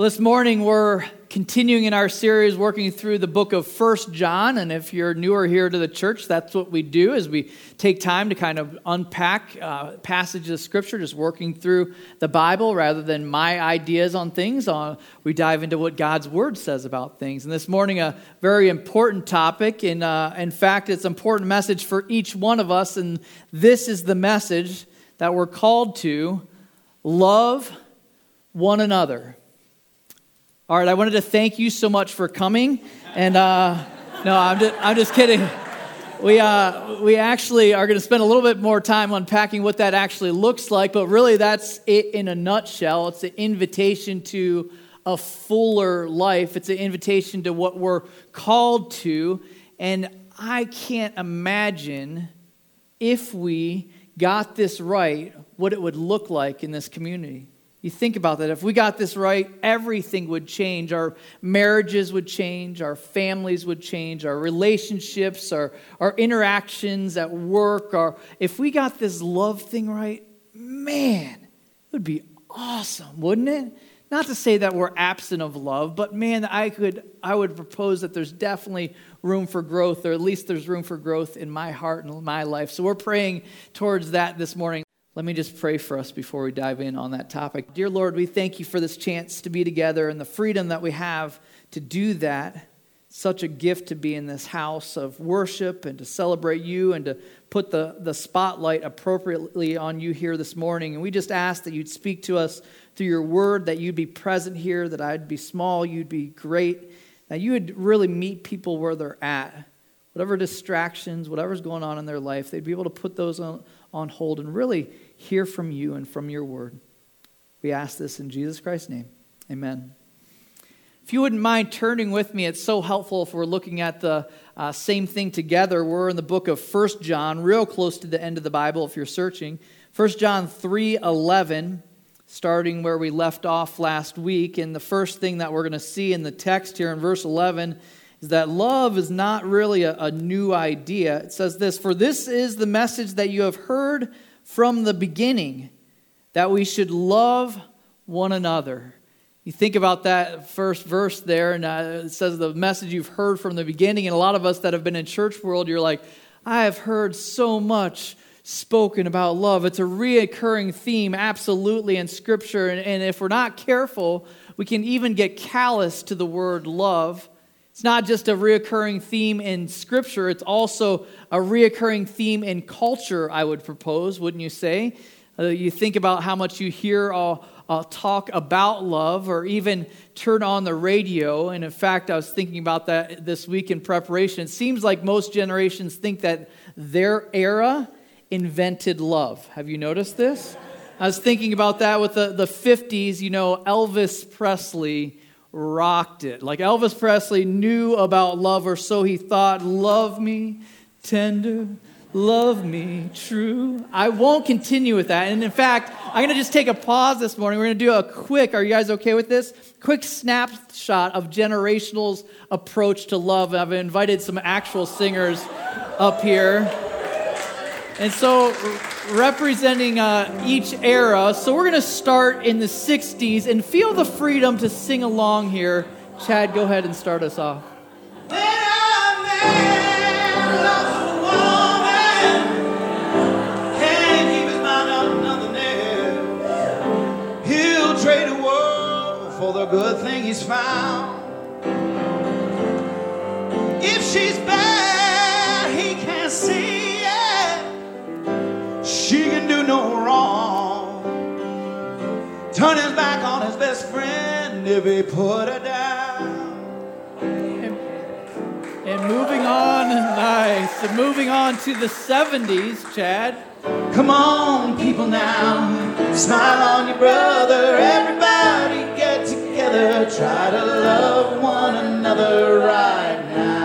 Well, this morning we're continuing in our series working through the book of 1 John, and if you're newer here to the church, that's what we do is we take time to kind of unpack passages of Scripture, just working through the Bible rather than my ideas on things. We dive into what God's Word says about things. And this morning, a very important topic, and in fact, it's an important message for each one of us, and this is the message that we're called to: love one another. All right, I wanted to thank you so much for coming, and no, I'm just kidding. We actually are going to spend a little bit more time unpacking what that actually looks like, but really that's it in a nutshell. It's an invitation to a fuller life. It's an invitation to what we're called to, and I can't imagine if we got this right, what it would look like in this community. You think about that. If we got this right, everything would change. Our marriages would change. Our families would change. Our relationships, our interactions at work. If we got this love thing right, man, it would be awesome, wouldn't it? Not to say that we're absent of love, but man, I would propose that there's definitely room for growth, or at least there's room for growth in my heart and my life. So we're praying towards that this morning. Let me just pray for us before we dive in on that topic. Dear Lord, we thank you for this chance to be together and the freedom that we have to do that. It's such a gift to be in this house of worship and to celebrate you and to put the spotlight appropriately on you here this morning. And we just ask that you'd speak to us through your word, that you'd be present here, that I'd be small, you'd be great, that you would really meet people where they're at. Whatever distractions, whatever's going on in their life, they'd be able to put those on hold and really hear from you and from your word. We ask this in Jesus Christ's name. Amen. If you wouldn't mind turning with me, it's so helpful if we're looking at the same thing together. We're in the book of 1 John, real close to the end of the Bible if you're searching. 1 John 3:11, starting where we left off last week. And the first thing that we're going to see in the text here in verse 11 is that love is not really a new idea. It says this: "For this is the message that you have heard from the beginning, that we should love one another." You think about that first verse there, and it says the message you've heard from the beginning. And a lot of us that have been in church world, you're like, I have heard so much spoken about love. It's a reoccurring theme, absolutely, in Scripture. And if we're not careful, we can even get callous to the word love. It's not just a reoccurring theme in Scripture, it's also a reoccurring theme in culture, I would propose, wouldn't you say? You think about how much you hear talk about love, or even turn on the radio. And in fact, I was thinking about that this week in preparation. It seems like most generations think that their era invented love. Have you noticed this? I was thinking about that with the 50s, you know, Elvis Presley rocked it. Like Elvis Presley knew about love, or so he thought. Love me tender, love me true. I won't continue with that. And in fact, I'm going to just take a pause this morning. We're going to do a quick, are you guys okay with this? Quick snapshot of generational's approach to love. I've invited some actual singers up here. And so representing each era. So we're going to start in the 60s and feel the freedom to sing along here. Chad, go ahead and start us off. He'll trade the world for the good thing he's found. If she's bad, he can't see. She can do no wrong. Turn his back on his best friend if he put her down. And moving on, nice. And moving on to the 70s, Chad. Come on, people now. Smile on your brother. Everybody get together. Try to love one another right now.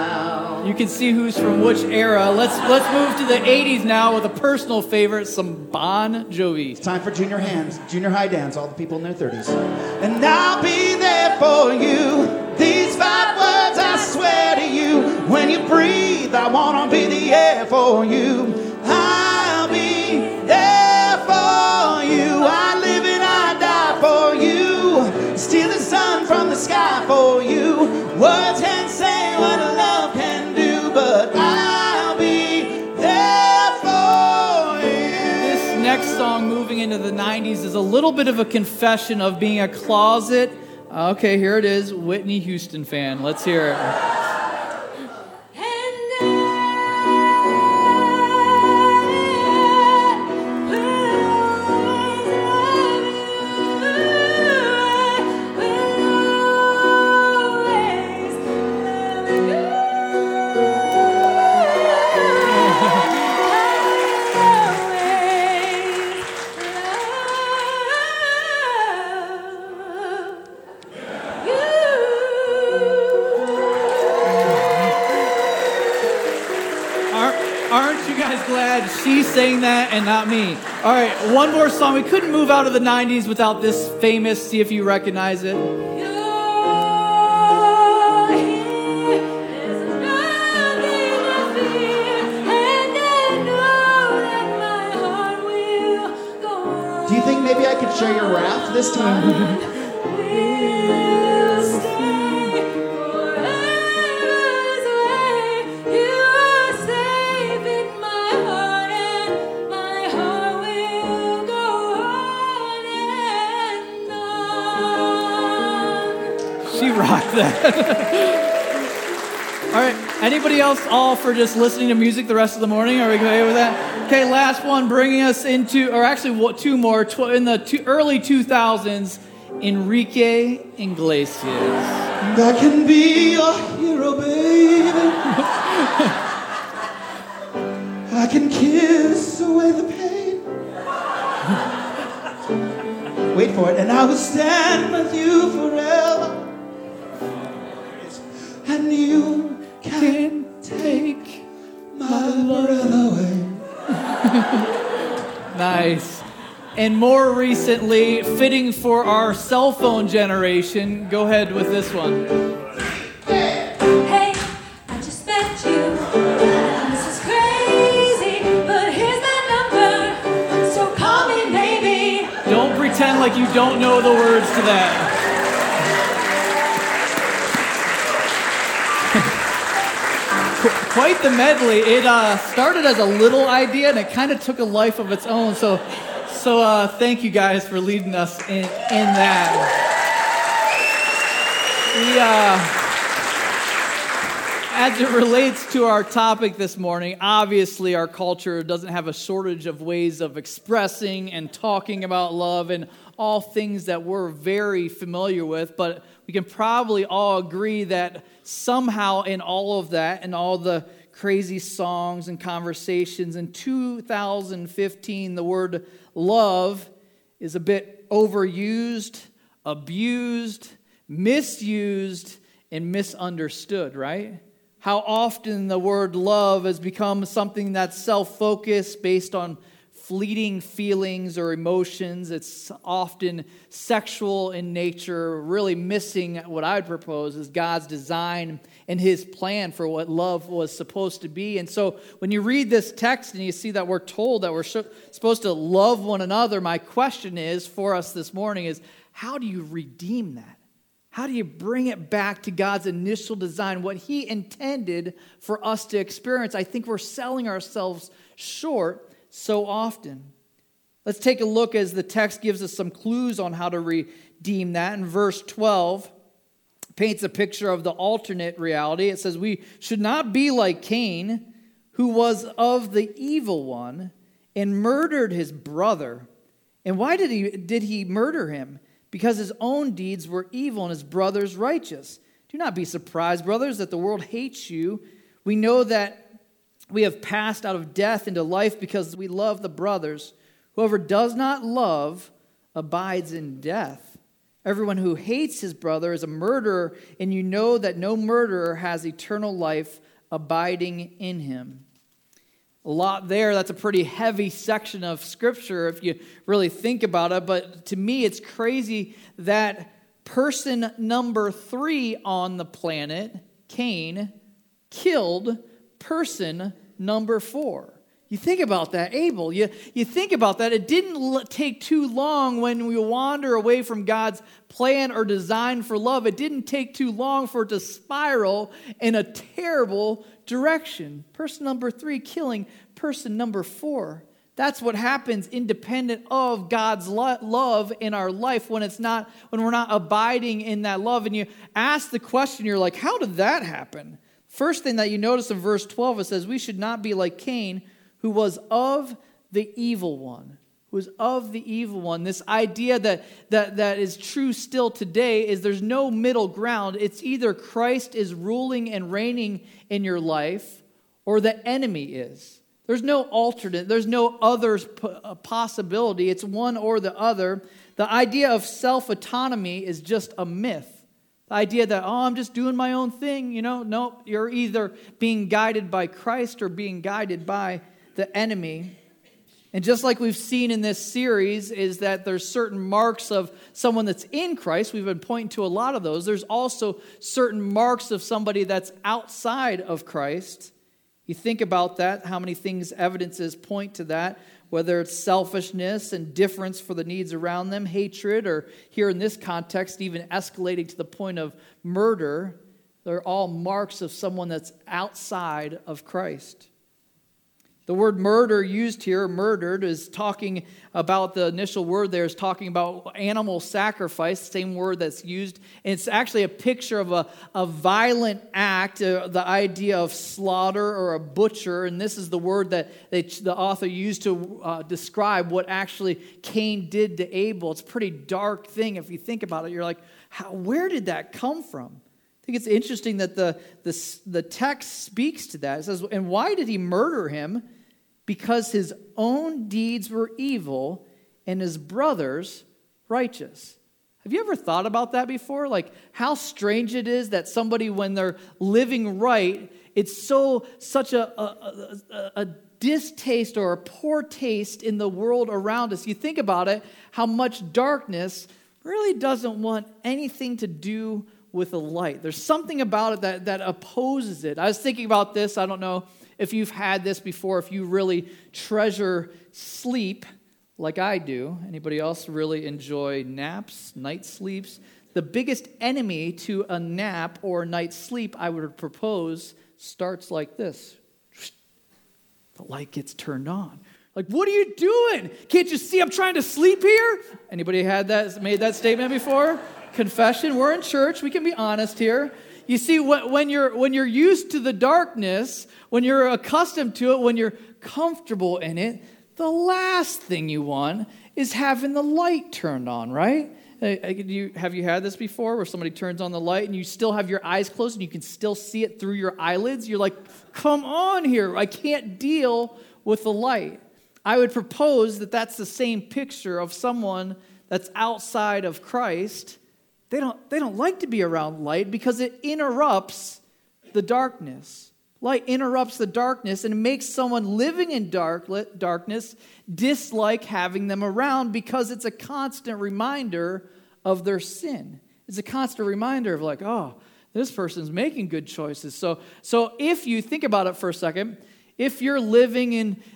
You can see who's from which era. Let's move to the 80s now with a personal favorite, some Bon Jovi. It's time for junior high dance, all the people in their 30s. And I'll be there for you. These 5 words I swear to you. When you breathe, I want to be the air for you. I'll be there for you. I live and I die for you. Steal the sun from for you. Words can say what love can do, but I'll be there for you. This next song, moving into the 90s, is a little bit of a confession of being a closet, okay, here it is, Whitney Houston fan. Let's hear it. Saying that and not me. All right, one more song. We couldn't move out of the 90s without this famous, see if you recognize it. Do you think maybe I could share your wrath this time? That. All right, anybody else all for just listening to music the rest of the morning? Are we okay with that? Okay, last one, bringing us into, or actually two more, in the early 2000s, Enrique Iglesias. That can be your hero, baby. I can kiss away the pain. Wait for it. And I will stand with you forever. And you can take my breath away. Nice. And more recently, fitting for our cell phone generation, go ahead with this one. Hey, I just met you. This is crazy, but here's my number, so call me maybe. Don't pretend like you don't know the words to that. Quite the medley. It started as a little idea, and it kind of took a life of its own. So thank you guys for leading us in that. As it relates to our topic this morning, obviously our culture doesn't have a shortage of ways of expressing and talking about love and all things that we're very familiar with, but we can probably all agree that somehow in all of that and all the crazy songs and conversations in 2015, the word love is a bit overused, abused, misused, and misunderstood, right? How often the word love has become something that's self-focused based on fleeting feelings or emotions. It's often sexual in nature, really missing what I would propose is God's design and his plan for what love was supposed to be. And so when you read this text and you see that we're told that we're supposed to love one another, my question is for us this morning is, how do you redeem that? How do you bring it back to God's initial design, what he intended for us to experience? I think we're selling ourselves short so often. Let's take a look as the text gives us some clues on how to redeem that. In verse 12, paints a picture of the alternate reality. It says, we should not be like Cain, who was of the evil one and murdered his brother. And why did he murder him? Because his own deeds were evil and his brother's righteous. Do not be surprised, brothers, that the world hates you. We know that we have passed out of death into life because we love the brothers. Whoever does not love abides in death. Everyone who hates his brother is a murderer, and you know that no murderer has eternal life abiding in him. A lot there. That's a pretty heavy section of Scripture if you really think about it. But to me, it's crazy that person number 3 on the planet, Cain, killed person number 4. You think about that, Abel. You think about that. It didn't take too long when we wander away from God's plan or design for love. It didn't take too long for it to spiral in a terrible direction. Person number 3 killing person number 4. That's what happens independent of God's love in our life when we're not abiding in that love. And you ask the question, you're like, how did that happen? First thing that you notice in verse 12, it says, we should not be like Cain, who was of the evil one. This idea that is true still today is there's no middle ground. It's either Christ is ruling and reigning in your life or the enemy is. There's no alternate. There's no other possibility. It's one or the other. The idea of self-autonomy is just a myth. The idea that, I'm just doing my own thing, Nope, you're either being guided by Christ or being guided by the enemy. And just like we've seen in this series is that there's certain marks of someone that's in Christ. We've been pointing to a lot of those. There's also certain marks of somebody that's outside of Christ. You think about that, how many things, evidences point to that, whether it's selfishness, indifference for the needs around them, hatred, or here in this context, even escalating to the point of murder. They're all marks of someone that's outside of Christ. The word murder used here, murdered, is talking about the initial word there is talking about animal sacrifice, same word that's used. And it's actually a picture of a violent act, the idea of slaughter or a butcher. And this is the word that the author used to describe what actually Cain did to Abel. It's a pretty dark thing if you think about it. You're like, where did that come from? I think it's interesting that the text speaks to that. It says, and why did he murder him? Because his own deeds were evil and his brothers righteous. Have you ever thought about that before? Like how strange it is that somebody, when they're living right, it's such a distaste or a poor taste in the world around us. You think about it, how much darkness really doesn't want anything to do with a light. There's something about it that opposes it. I was thinking about this. I don't know if you've had this before, if you really treasure sleep like I do. Anybody else really enjoy naps, night sleeps? The biggest enemy to a nap or a night's sleep, I would propose, starts like this. The light gets turned on. Like, what are you doing? Can't you see I'm trying to sleep here? Anybody made that statement before? Confession. We're in church. We can be honest here. You see, when you're used to the darkness, when you're accustomed to it, when you're comfortable in it, the last thing you want is having the light turned on, right? Have you had this before where somebody turns on the light and you still have your eyes closed and you can still see it through your eyelids? You're like, come on here. I can't deal with the light. I would propose that that's the same picture of someone that's outside of Christ. They don't like to be around light because it interrupts the darkness. Light interrupts the darkness and it makes someone living in darkness dislike having them around because it's a constant reminder of their sin. It's a constant reminder of like, oh, this person's making good choices. So if you think about it for a second, if you're living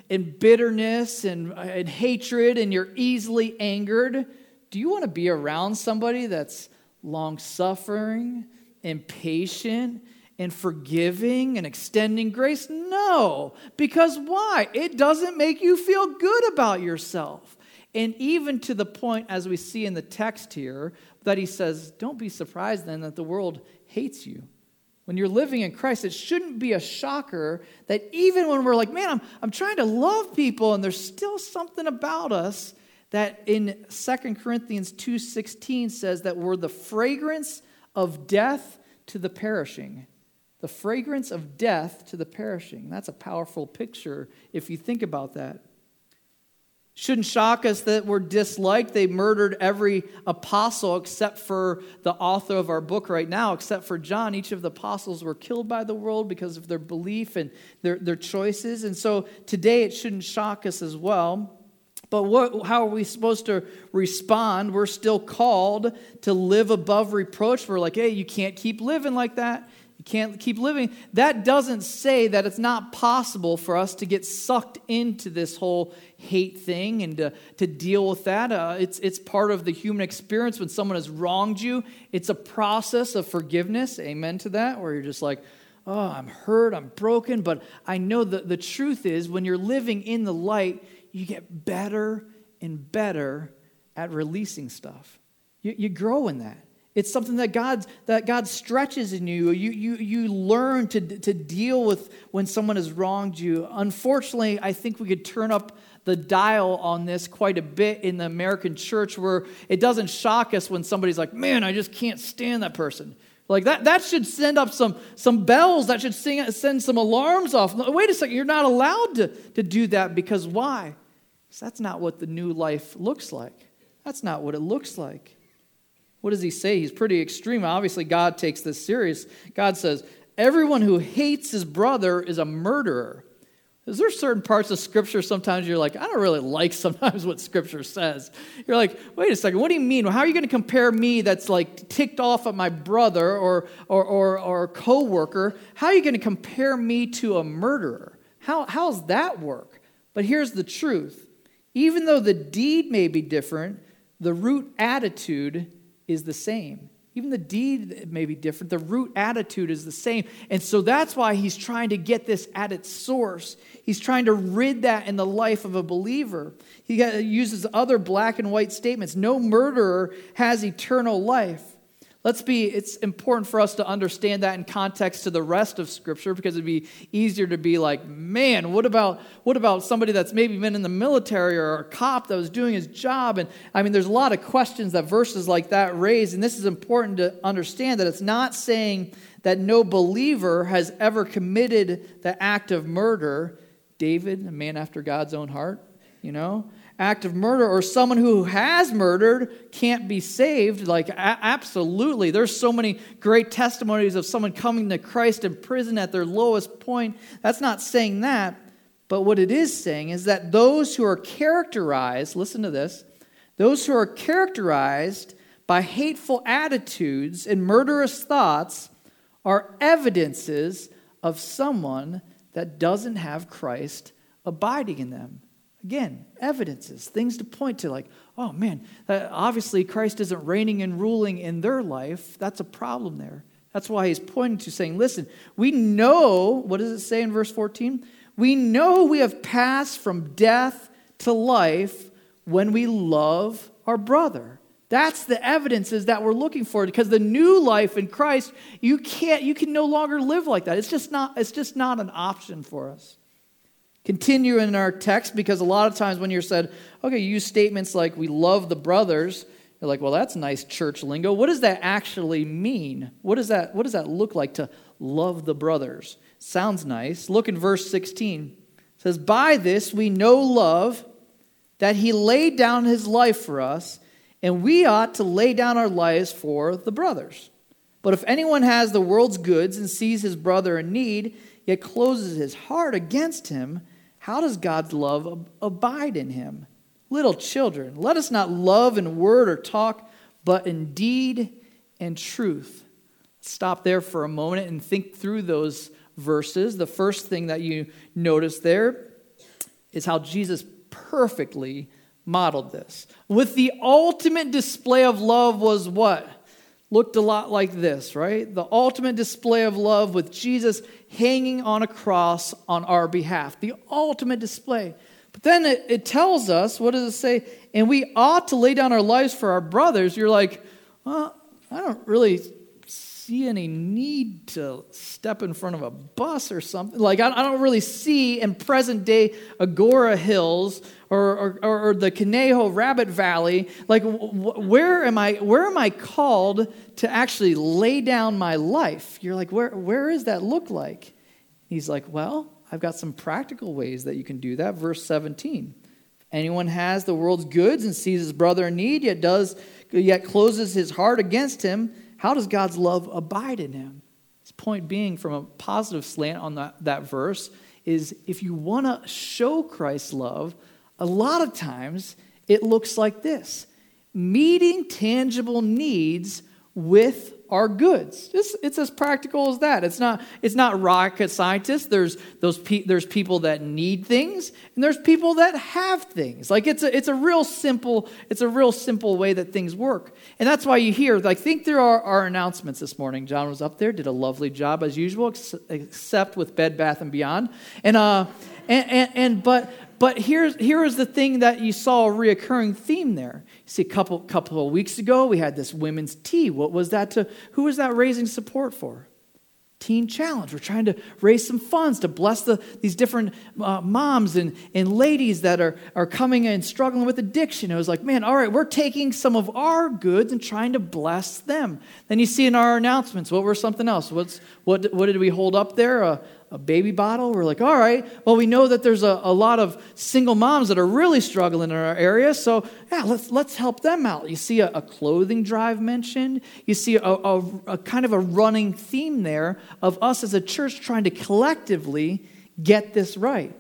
in bitterness and hatred and you're easily angered, do you want to be around somebody that's long-suffering and patient and forgiving and extending grace? No, because why? It doesn't make you feel good about yourself. And even to the point, as we see in the text here, that he says, don't be surprised then that the world hates you. When you're living in Christ, it shouldn't be a shocker that even when we're like, man, I'm trying to love people and there's still something about us that in 2 Corinthians 2:16 says that we're the fragrance of death to the perishing. The fragrance of death to the perishing. That's a powerful picture if you think about that. Shouldn't shock us that we're disliked. They murdered every apostle except for the author of our book right now, except for John. Each of the apostles were killed by the world because of their belief and their choices. And so today it shouldn't shock us as well. But how are we supposed to respond? We're still called to live above reproach. We're like, hey, you can't keep living like that. You can't keep living, that doesn't say that it's not possible for us to get sucked into this whole hate thing and to deal with that. It's part of the human experience when someone has wronged you. It's a process of forgiveness, amen to that, where you're just like, oh, I'm hurt, I'm broken, but I know the truth is when you're living in the light, you get better and better at releasing stuff. You grow in that. It's something that God stretches in you. You learn to deal with when someone has wronged you. Unfortunately, I think we could turn up the dial on this quite a bit in the American church, where it doesn't shock us when somebody's like, man, I just can't stand that person. Like that should send up some bells. That should send some alarms off. Wait a second, you're not allowed to do that, because why? Because that's not what the new life looks like. That's not what it looks like. What does he say? He's pretty extreme. Obviously, God takes this serious. God says, everyone who hates his brother is a murderer. Is there certain parts of Scripture sometimes you're like, I don't really like sometimes what Scripture says. You're like, wait a second, what do you mean? How are you going to compare me that's like ticked off at my brother or coworker? How are you going to compare me to a murderer? How's that work? But here's the truth. Even though the deed may be different, the root attitude is the same. Even the deed may be different. The root attitude is the same. And so that's why he's trying to get this at its source. He's trying to rid that in the life of a believer. He uses other black and white statements. No murderer has eternal life. It's important for us to understand that in context to the rest of Scripture, because it'd be easier to be like, man, what about somebody that's maybe been in the military, or a cop that was doing his job? And I mean, there's a lot of questions that verses like that raise, and this is important to understand, that it's not saying that no believer has ever committed the act of murder. David, a man after God's own heart, act of murder, or someone who has murdered can't be saved. Like, absolutely. There's so many great testimonies of someone coming to Christ in prison at their lowest point. That's not saying that. But what it is saying is that those who are characterized, listen to this, those who are characterized by hateful attitudes and murderous thoughts are evidences of someone that doesn't have Christ abiding in them. Again, evidences, things to point to, like, oh man, obviously Christ isn't reigning and ruling in their life. That's a problem there. That's why he's pointing to, saying, listen, we know, what does it say in verse 14? We know we have passed from death to life when we love our brother. That's the evidences that we're looking for, because the new life in Christ, you can no longer live like that. It's just not an option for us. Continue in our text, because a lot of times when you're said, okay, you use statements like, we love the brothers, you're like, well, that's nice church lingo. What does that actually mean? What does that look like to love the brothers? Sounds nice. Look in verse 16. It says, by this we know love, that he laid down his life for us, and we ought to lay down our lives for the brothers. But if anyone has the world's goods and sees his brother in need, yet closes his heart against him, how does God's love abide in him? Little children, let us not love in word or talk, but in deed and truth. Stop there for a moment and think through those verses. The first thing that you notice there is how Jesus perfectly modeled this. With the ultimate display of love was what? Looked a lot like this, right? The ultimate display of love, with Jesus hanging on a cross on our behalf. The ultimate display. But then it tells us, what does it say? And we ought to lay down our lives for our brothers. You're like, well, I don't really see any need to step in front of a bus or something. Like, I don't really see in present day Agora Hills or the Conejo Rabbit Valley, like, where am I called to actually lay down my life? You're like, where does that look like? He's like, well, I've got some practical ways that you can do that. Verse 17, if anyone has the world's goods and sees his brother in need, yet closes his heart against him, how does God's love abide in him? His point being, from a positive slant on that verse, is if you want to show Christ's love, a lot of times it looks like this. Meeting tangible needs with our goods. It's as practical as that. It's not rocket scientists. There's people that need things, and there's people that have things. Like it's a real simple way that things work. And that's why you hear, like, think through our announcements this morning. John was up there, did a lovely job as usual, except with Bed Bath & Beyond. But here is the thing that you saw a reoccurring theme there. You see, a couple of weeks ago, we had this women's tea. What was that to? Who was that raising support for? Teen Challenge. We're trying to raise some funds to bless these different moms and ladies that are coming and struggling with addiction. It was like, man, all right, we're taking some of our goods and trying to bless them. Then you see in our announcements, what were something else? What did we hold up there? A baby bottle. We're like, all right, well, we know that there's a lot of single moms that are really struggling in our area, so yeah, let's help them out. You see a clothing drive mentioned. You see a kind of a running theme there of us as a church trying to collectively get this right.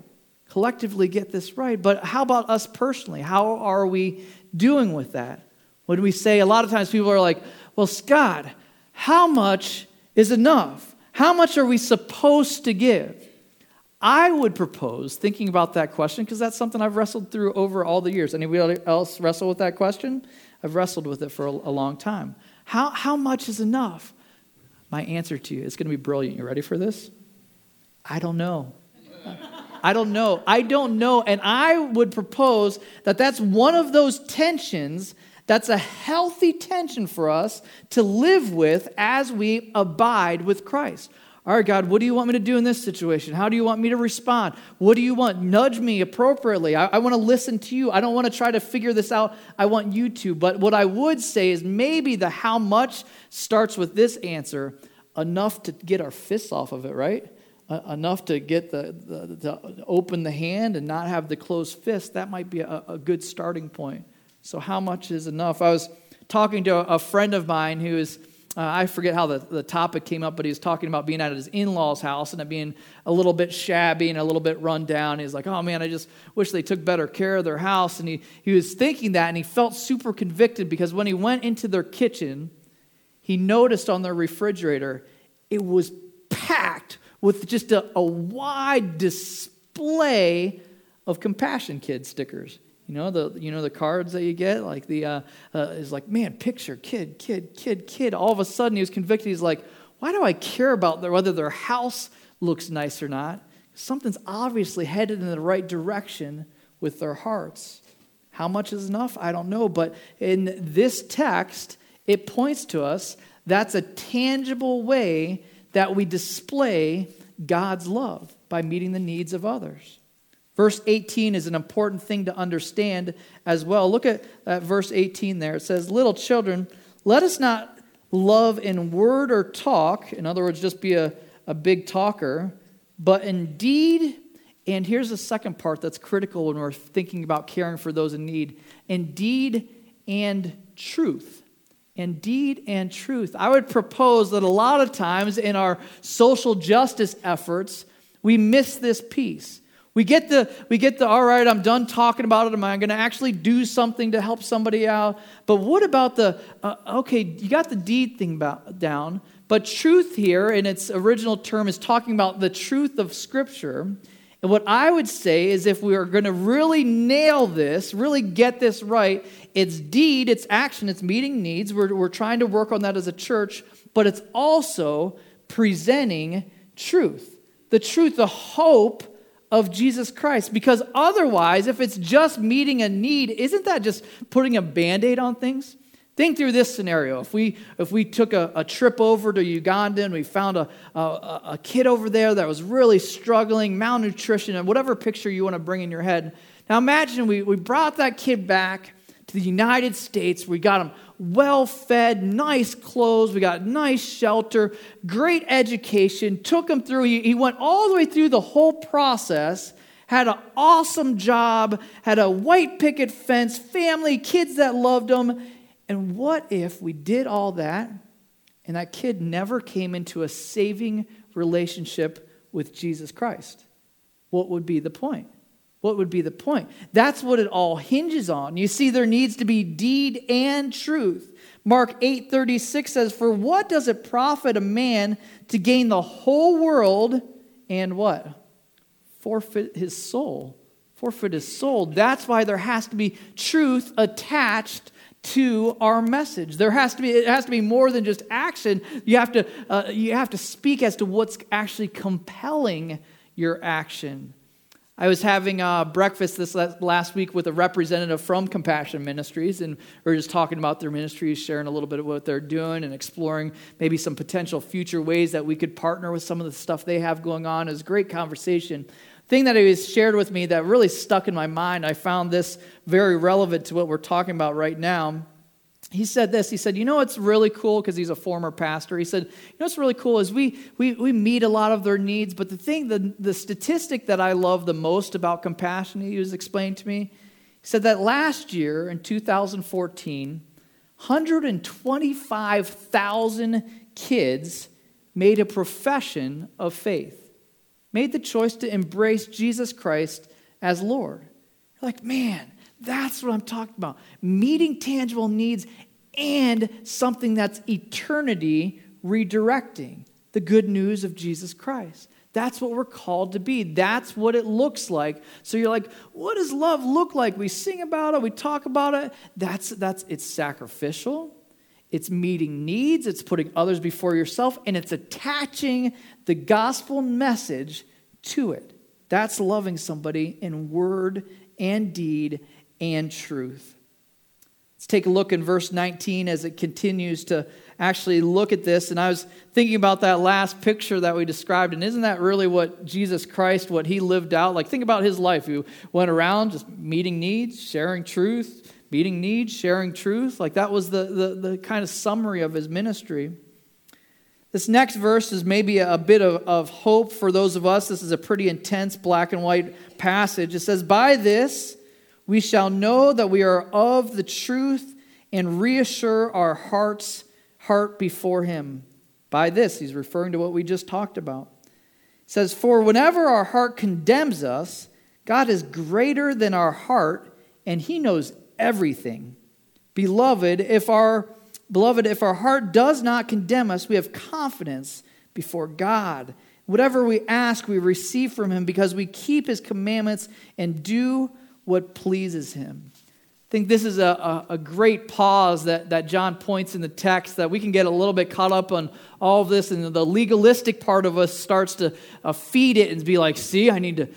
But how about us personally? How are we doing with that? When we say, a lot of times people are like, well, Scott, how much is enough? How much are we supposed to give? I would propose, thinking about that question, because that's something I've wrestled through over all the years. Anybody else wrestle with that question? I've wrestled with it for a long time. How much is enough? My answer to you, it's going to be brilliant. You ready for this? I don't know. I don't know. And I would propose that that's one of those tensions. That's a healthy tension for us to live with as we abide with Christ. All right, God, what do you want me to do in this situation? How do you want me to respond? What do you want? Nudge me appropriately. I want to listen to you. I don't want to try to figure this out. I want you to. But what I would say is maybe the how much starts with this answer, enough to get our fists off of it, right? Enough to get the open the hand and not have the closed fist. That might be a good starting point. So how much is enough? I was talking to a friend of mine who is, I forget how the topic came up, but he was talking about being at his in-laws' house and it being a little bit shabby and a little bit run down. He's like, oh man, I just wish they took better care of their house. And he was thinking that, and he felt super convicted because when he went into their kitchen, he noticed on their refrigerator, it was packed with just a wide display of Compassion Kid stickers. You know the cards that you get, like the is like, man, picture kid. All of a sudden he was convicted. He's like, why do I care about whether their house looks nice or not? Something's obviously headed in the right direction with their hearts. How much is enough? I don't know, but in this text, it points to us that's a tangible way that we display God's love by meeting the needs of others. Verse 18 is an important thing to understand as well. Look at verse 18 there. It says, little children, let us not love in word or talk. In other words, just be a big talker. But in deed, and here's the second part that's critical when we're thinking about caring for those in need. In deed and truth. Indeed and truth. I would propose that a lot of times in our social justice efforts, we miss this piece. We get the all right, I'm done talking about it. Am I going to actually do something to help somebody out? But what about the, okay, you got the deed thing down, but truth here in its original term is talking about the truth of Scripture. And what I would say is if we are going to really nail this, really get this right, it's deed, it's action, it's meeting needs. We're trying to work on that as a church, but it's also presenting truth, the hope of Jesus Christ, because otherwise, if it's just meeting a need, isn't that just putting a Band-Aid on things? Think through this scenario. If we took a trip over to Uganda and we found a kid over there that was really struggling, malnutrition, and whatever picture you want to bring in your head. Now imagine we brought that kid back to the United States. We got him well-fed, nice clothes. We got nice shelter, great education, took him through. He went all the way through the whole process, had an awesome job, had a white picket fence, family, kids that loved him. And what if we did all that and that kid never came into a saving relationship with Jesus Christ? What would be the point? What would be the point? That's what it all hinges on. You see, there needs to be deed and truth. Mark 8:36 says, "For what does it profit a man to gain the whole world and what? Forfeit his soul." Forfeit his soul. That's why there has to be truth attached to our message. It has to be more than just action. You have to speak as to what's actually compelling your action. I was having breakfast this last week with a representative from Compassion Ministries, and we were just talking about their ministries, sharing a little bit of what they're doing and exploring maybe some potential future ways that we could partner with some of the stuff they have going on. It was a great conversation. The thing that he shared with me that really stuck in my mind, I found this very relevant to what we're talking about right now. He said this, you know what's really cool, because he's a former pastor, he said, you know what's really cool is we meet a lot of their needs, but the statistic that I love the most about Compassion, he was explaining to me, he said that last year, in 2014, 125,000 kids made a profession of faith, made the choice to embrace Jesus Christ as Lord. You're like, man, that's what I'm talking about. Meeting tangible needs and something that's eternity redirecting. The good news of Jesus Christ. That's what we're called to be. That's what it looks like. So you're like, what does love look like? We sing about it. We talk about it. It's sacrificial. It's meeting needs. It's putting others before yourself. And it's attaching the gospel message to it. That's loving somebody in word and deed and truth. Let's take a look in verse 19 as it continues to actually look at this. And I was thinking about that last picture that we described. And isn't that really what Jesus Christ, what he lived out? Like, think about his life. He went around just meeting needs, sharing truth, meeting needs, sharing truth. Like, that was the kind of summary of his ministry. This next verse is maybe a bit of hope for those of us. This is a pretty intense black and white passage. It says, "By this we shall know that we are of the truth and reassure our heart before him." By this, he's referring to what we just talked about. It says, "For whenever our heart condemns us, God is greater than our heart, and he knows everything. Beloved, if our heart does not condemn us, we have confidence before God. Whatever we ask, we receive from him because we keep his commandments and do what pleases him." I think this is a great pause that John points in the text, that we can get a little bit caught up on all of this, and the legalistic part of us starts to feed it and be like, see, I need to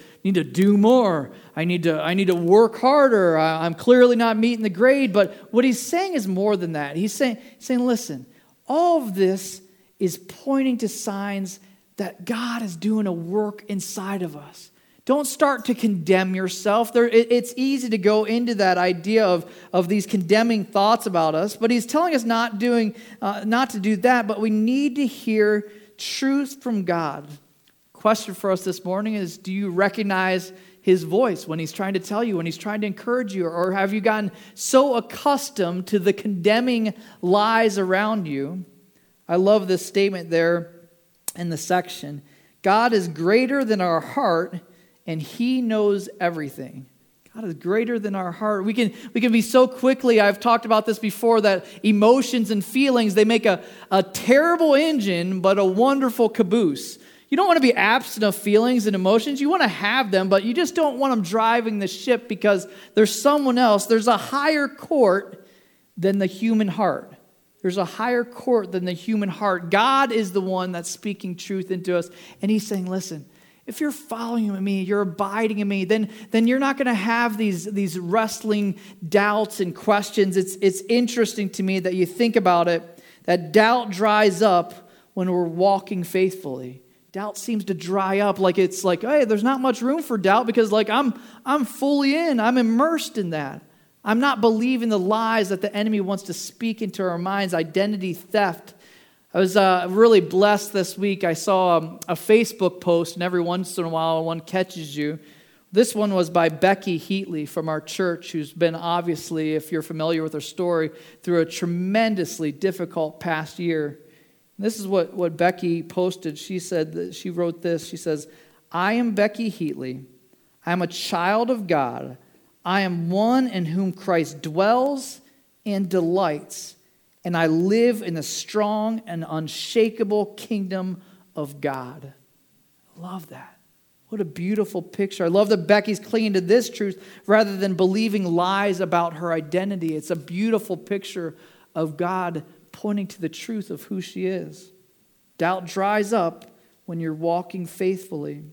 do more. I need to work harder. I'm clearly not meeting the grade. But what he's saying is more than that. He's saying, listen, all of this is pointing to signs that God is doing a work inside of us. Don't start to condemn yourself. It's easy to go into that idea of these condemning thoughts about us, but he's telling us not to do that, but we need to hear truth from God. Question for us this morning is, do you recognize his voice when he's trying to tell you, when he's trying to encourage you, or have you gotten so accustomed to the condemning lies around you? I love this statement there in the section. God is greater than our heart, and he knows everything. God is greater than our heart. We can be so quickly, I've talked about this before, that emotions and feelings, they make a terrible engine, but a wonderful caboose. You don't want to be absent of feelings and emotions. You want to have them, but you just don't want them driving the ship, because there's someone else. There's a higher court than the human heart. There's a higher court than the human heart. God is the one that's speaking truth into us. And he's saying, listen, if you're following me, you're abiding in me, then you're not going to have these wrestling doubts and questions. It's interesting to me that you think about it, that doubt dries up when we're walking faithfully. Doubt seems to dry up, like it's like, hey, there's not much room for doubt, because like I'm fully in, I'm immersed in that. I'm not believing the lies that the enemy wants to speak into our minds, identity theft. I was really blessed this week. I saw a Facebook post, and every once in a while one catches you. This one was by Becky Heatley from our church, who's been, obviously, if you're familiar with her story, through a tremendously difficult past year. And this is what Becky posted. She wrote this. She says, "I am Becky Heatley. I am a child of God. I am one in whom Christ dwells and delights, and I live in the strong and unshakable kingdom of God. I love that. What a beautiful picture. I love that Becky's clinging to this truth rather than believing lies about her identity. It's a beautiful picture of God pointing to the truth of who she is. Doubt dries up when you're walking faithfully.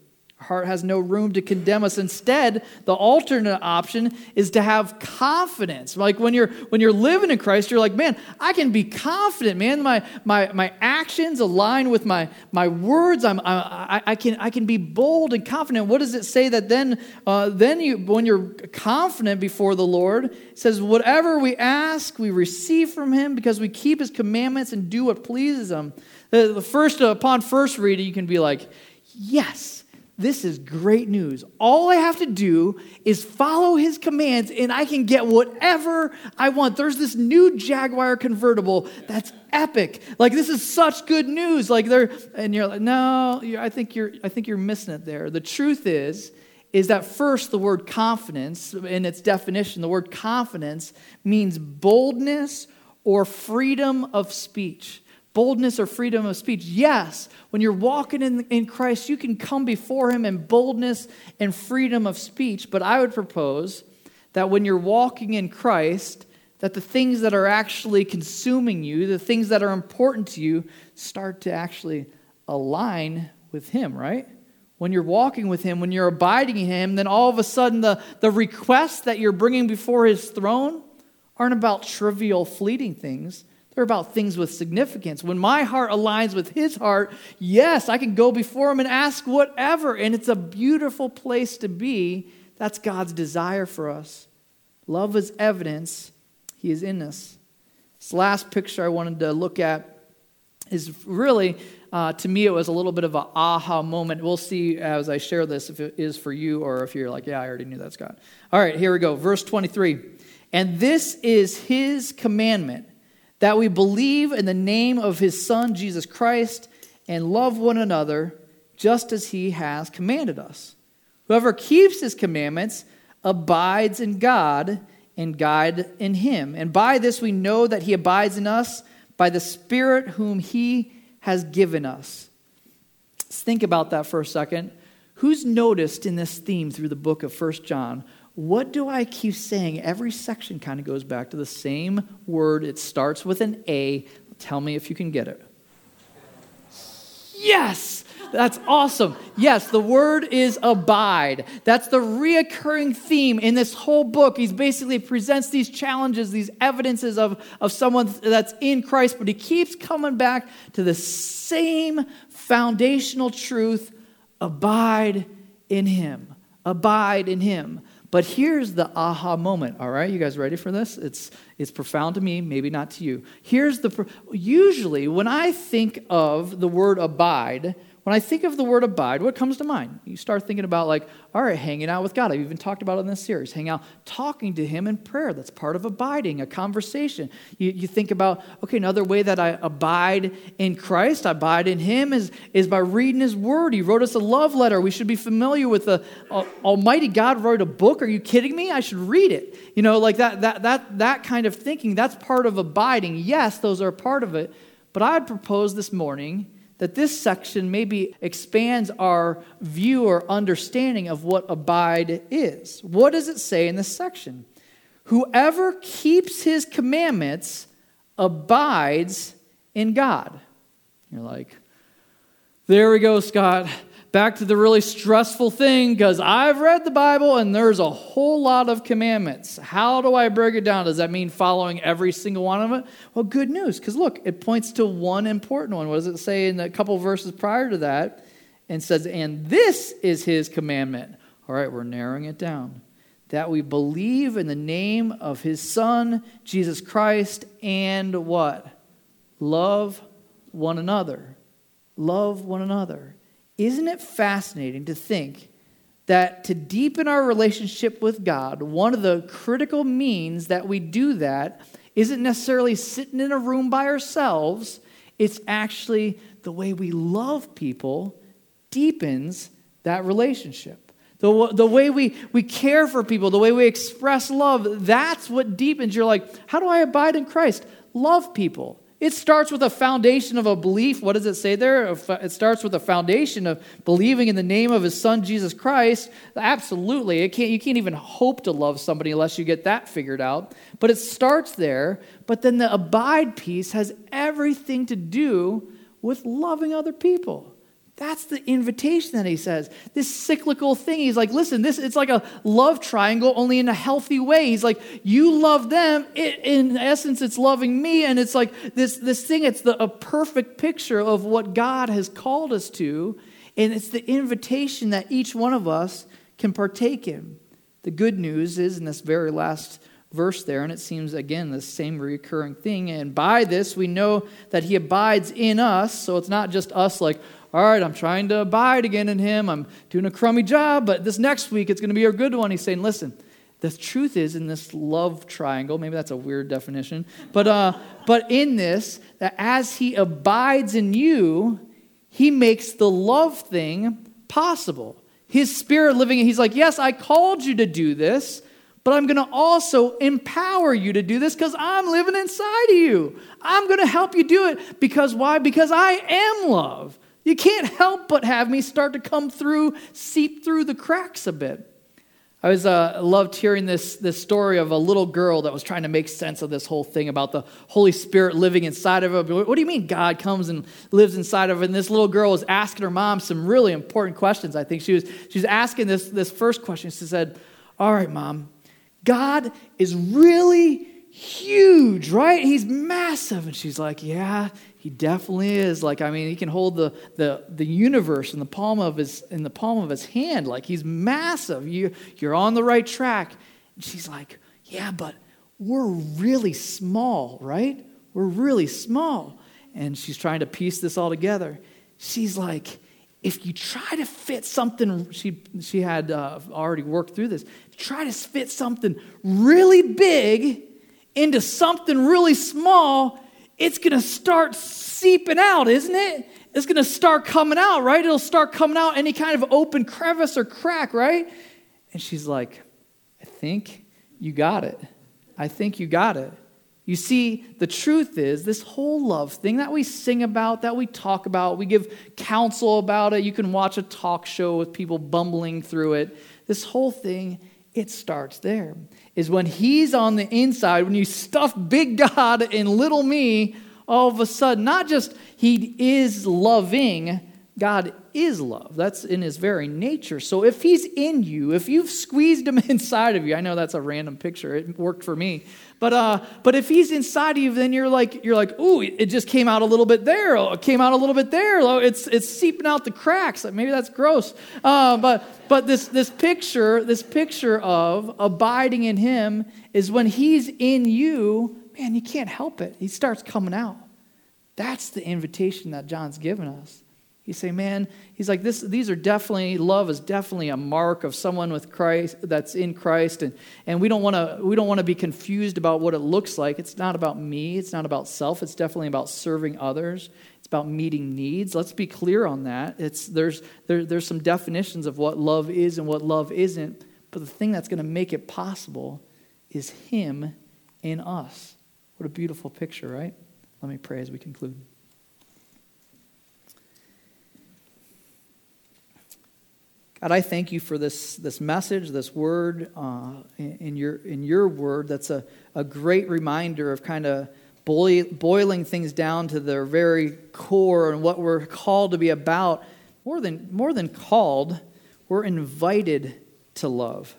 Our heart has no room to condemn us. Instead, the alternate option is to have confidence. Like when you're living in Christ, you're like, man, I can be confident, man. My actions align with my words. I can be bold and confident. What does it say that then when you're confident before the Lord, it says whatever we ask, we receive from Him because we keep His commandments and do what pleases Him. Upon first reading, you can be like, yes. This is great news. All I have to do is follow His commands and I can get whatever I want. There's this new Jaguar convertible that's epic. Like, this is such good news. And you're like, no, I think you're missing it there. The truth is that first, the word confidence, in its definition, the word confidence means boldness or freedom of speech. Boldness or freedom of speech. Yes, when you're walking in Christ, you can come before Him in boldness and freedom of speech. But I would propose that when you're walking in Christ, that the things that are actually consuming you, the things that are important to you, start to actually align with Him, right? When you're walking with Him, when you're abiding in Him, then all of a sudden the requests that you're bringing before His throne aren't about trivial, fleeting things. They're about things with significance. When my heart aligns with His heart, yes, I can go before Him and ask whatever. And it's a beautiful place to be. That's God's desire for us. Love is evidence He is in us. This last picture I wanted to look at is really, to me, it was a little bit of an aha moment. We'll see as I share this if it is for you or if you're like, yeah, I already knew that, Scott. All right, here we go. Verse 23. And this is His commandment, that we believe in the name of His Son, Jesus Christ, and love one another just as He has commanded us. Whoever keeps His commandments abides in God and God in Him. And by this we know that He abides in us by the Spirit whom He has given us. Let's think about that for a second. Who's noticed in this theme through the book of 1 John? What do I keep saying? Every section kind of goes back to the same word. It starts with an A. Tell me if you can get it. Yes! That's awesome. Yes, the word is abide. That's the reoccurring theme in this whole book. He basically presents these challenges, these evidences of someone that's in Christ, but he keeps coming back to the same foundational truth, abide in Him. Abide in Him. But here's the aha moment, all right? You guys ready for this? It's profound to me, maybe not to you. Usually, when I think of the word abide, what comes to mind? You start thinking about all right, hanging out with God. I've even talked about it in this series. Hang out, talking to Him in prayer. That's part of abiding, a conversation. You think about, okay, another way that I abide in Christ, I abide in Him is by reading His Word. He wrote us a love letter. We should be familiar with the Almighty God wrote a book. Are you kidding me? I should read it. That kind of thinking. That's part of abiding. Yes, those are part of it. But I'd propose this morning that this section maybe expands our view or understanding of what abide is. What does it say in this section? Whoever keeps His commandments abides in God. You're like, there we go, Scott. Back to the really stressful thing, because I've read the Bible and there's a whole lot of commandments. How do I break it down? Does that mean following every single one of it? Well, good news, because look, it points to one important one. What does it say in a couple verses prior to that? And says, and this is His commandment. All right, we're narrowing it down. That we believe in the name of His Son, Jesus Christ, and what? Love one another. Love one another. Isn't it fascinating to think that to deepen our relationship with God, one of the critical means that we do that isn't necessarily sitting in a room by ourselves. It's actually the way we love people deepens that relationship. The way we care for people, the way we express love, that's what deepens. You're like, how do I abide in Christ? Love people. It starts with a foundation of a belief. What does it say there? It starts with a foundation of believing in the name of his son, Jesus Christ. Absolutely. You can't even hope to love somebody unless you get that figured out. But it starts there. But then the abide piece has everything to do with loving other people. That's the invitation that he says. This cyclical thing. He's like, listen, it's like a love triangle, only in a healthy way. He's like, you love them. In essence, it's loving me. And it's like this thing, it's a perfect picture of what God has called us to. And it's the invitation that each one of us can partake in. The good news is in this very last verse there, and it seems, again, the same recurring thing. And by this, we know that he abides in us. So it's not just us like, all right, I'm trying to abide again in him. I'm doing a crummy job, but this next week it's going to be a good one. He's saying, listen, the truth is in this love triangle, maybe that's a weird definition, but in this, that as he abides in you, he makes the love thing possible. His spirit living, he's like, yes, I called you to do this, but I'm going to also empower you to do this because I'm living inside of you. I'm going to help you do it because why? Because I am love. You can't help but have me start to come through, seep through the cracks a bit. I always loved hearing this story of a little girl that was trying to make sense of this whole thing about the Holy Spirit living inside of her. What do you mean God comes and lives inside of her? And this little girl was asking her mom some really important questions. I think she was asking this first question. She said, all right, Mom, God is really huge, right? He's massive. And she's like, yeah, he definitely is. Like, I mean, he can hold the universe in the palm of his hand. Like, he's massive. You're on the right track. And she's like, yeah, but we're really small, right? We're really small. And she's trying to piece this all together. She's like, if you try to fit something, she had already worked through this. Try to fit something really big into something really small. It's going to start seeping out, isn't it? It's going to start coming out, right? It'll start coming out any kind of open crevice or crack, right? And she's like, I think you got it. I think you got it. You see, the truth is this whole love thing that we sing about, that we talk about, we give counsel about it. You can watch a talk show with people bumbling through it. This whole thing, it starts there. Is when he's on the inside, when you stuff big God in little me, all of a sudden, not just he is loving, God is love. That's in his very nature. So if he's in you, if you've squeezed him inside of you, I know that's a random picture. It worked for me. But if he's inside of you, then you're like, ooh, it just came out a little bit there. It came out a little bit there. It's seeping out the cracks. Maybe that's gross. But this picture of abiding in him is when he's in you, man, you can't help it. He starts coming out. That's the invitation that John's given us. You say, man, he's like, love is definitely a mark of someone with Christ, that's in Christ, and we don't want to be confused about what it looks like. It's not about me, it's not about self, it's definitely about serving others, it's about meeting needs. Let's be clear on that. There's some definitions of what love is and what love isn't, but the thing that's going to make it possible is him in us. What a beautiful picture, right? Let me pray as we conclude. God, I thank you for this message, this word, in your word. That's a great reminder of kind of boiling things down to their very core and what we're called to be about. More than called, we're invited to love.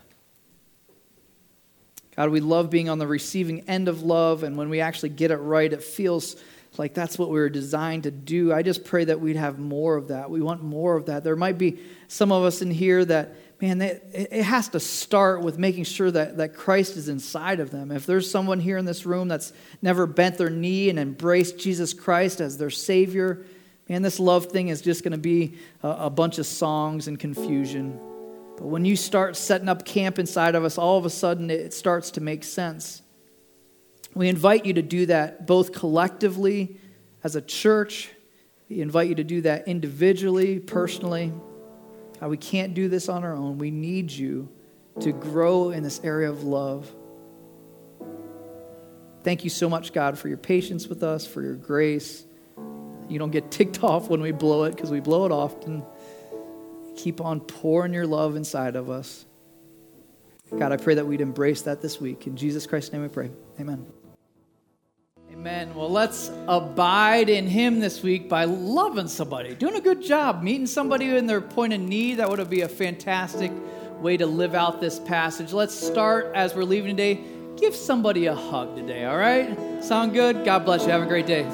God, we love being on the receiving end of love, and when we actually get it right, it feels like that's what we were designed to do. I just pray that we'd have more of that. We want more of that. There might be some of us in here that, man, it has to start with making sure that Christ is inside of them. If there's someone here in this room that's never bent their knee and embraced Jesus Christ as their Savior, man, this love thing is just going to be a bunch of songs and confusion. But when you start setting up camp inside of us, all of a sudden it starts to make sense. We invite you to do that both collectively as a church. We invite you to do that individually, personally. God, we can't do this on our own. We need you to grow in this area of love. Thank you so much, God, for your patience with us, for your grace. You don't get ticked off when we blow it, because we blow it often. Keep on pouring your love inside of us. God, I pray that we'd embrace that this week. In Jesus Christ's name we pray. Amen. Amen. Well, let's abide in him this week by loving somebody, doing a good job, meeting somebody in their point of need. That would be a fantastic way to live out this passage. Let's start as we're leaving today. Give somebody a hug today, all right? Sound good? God bless you. Have a great day.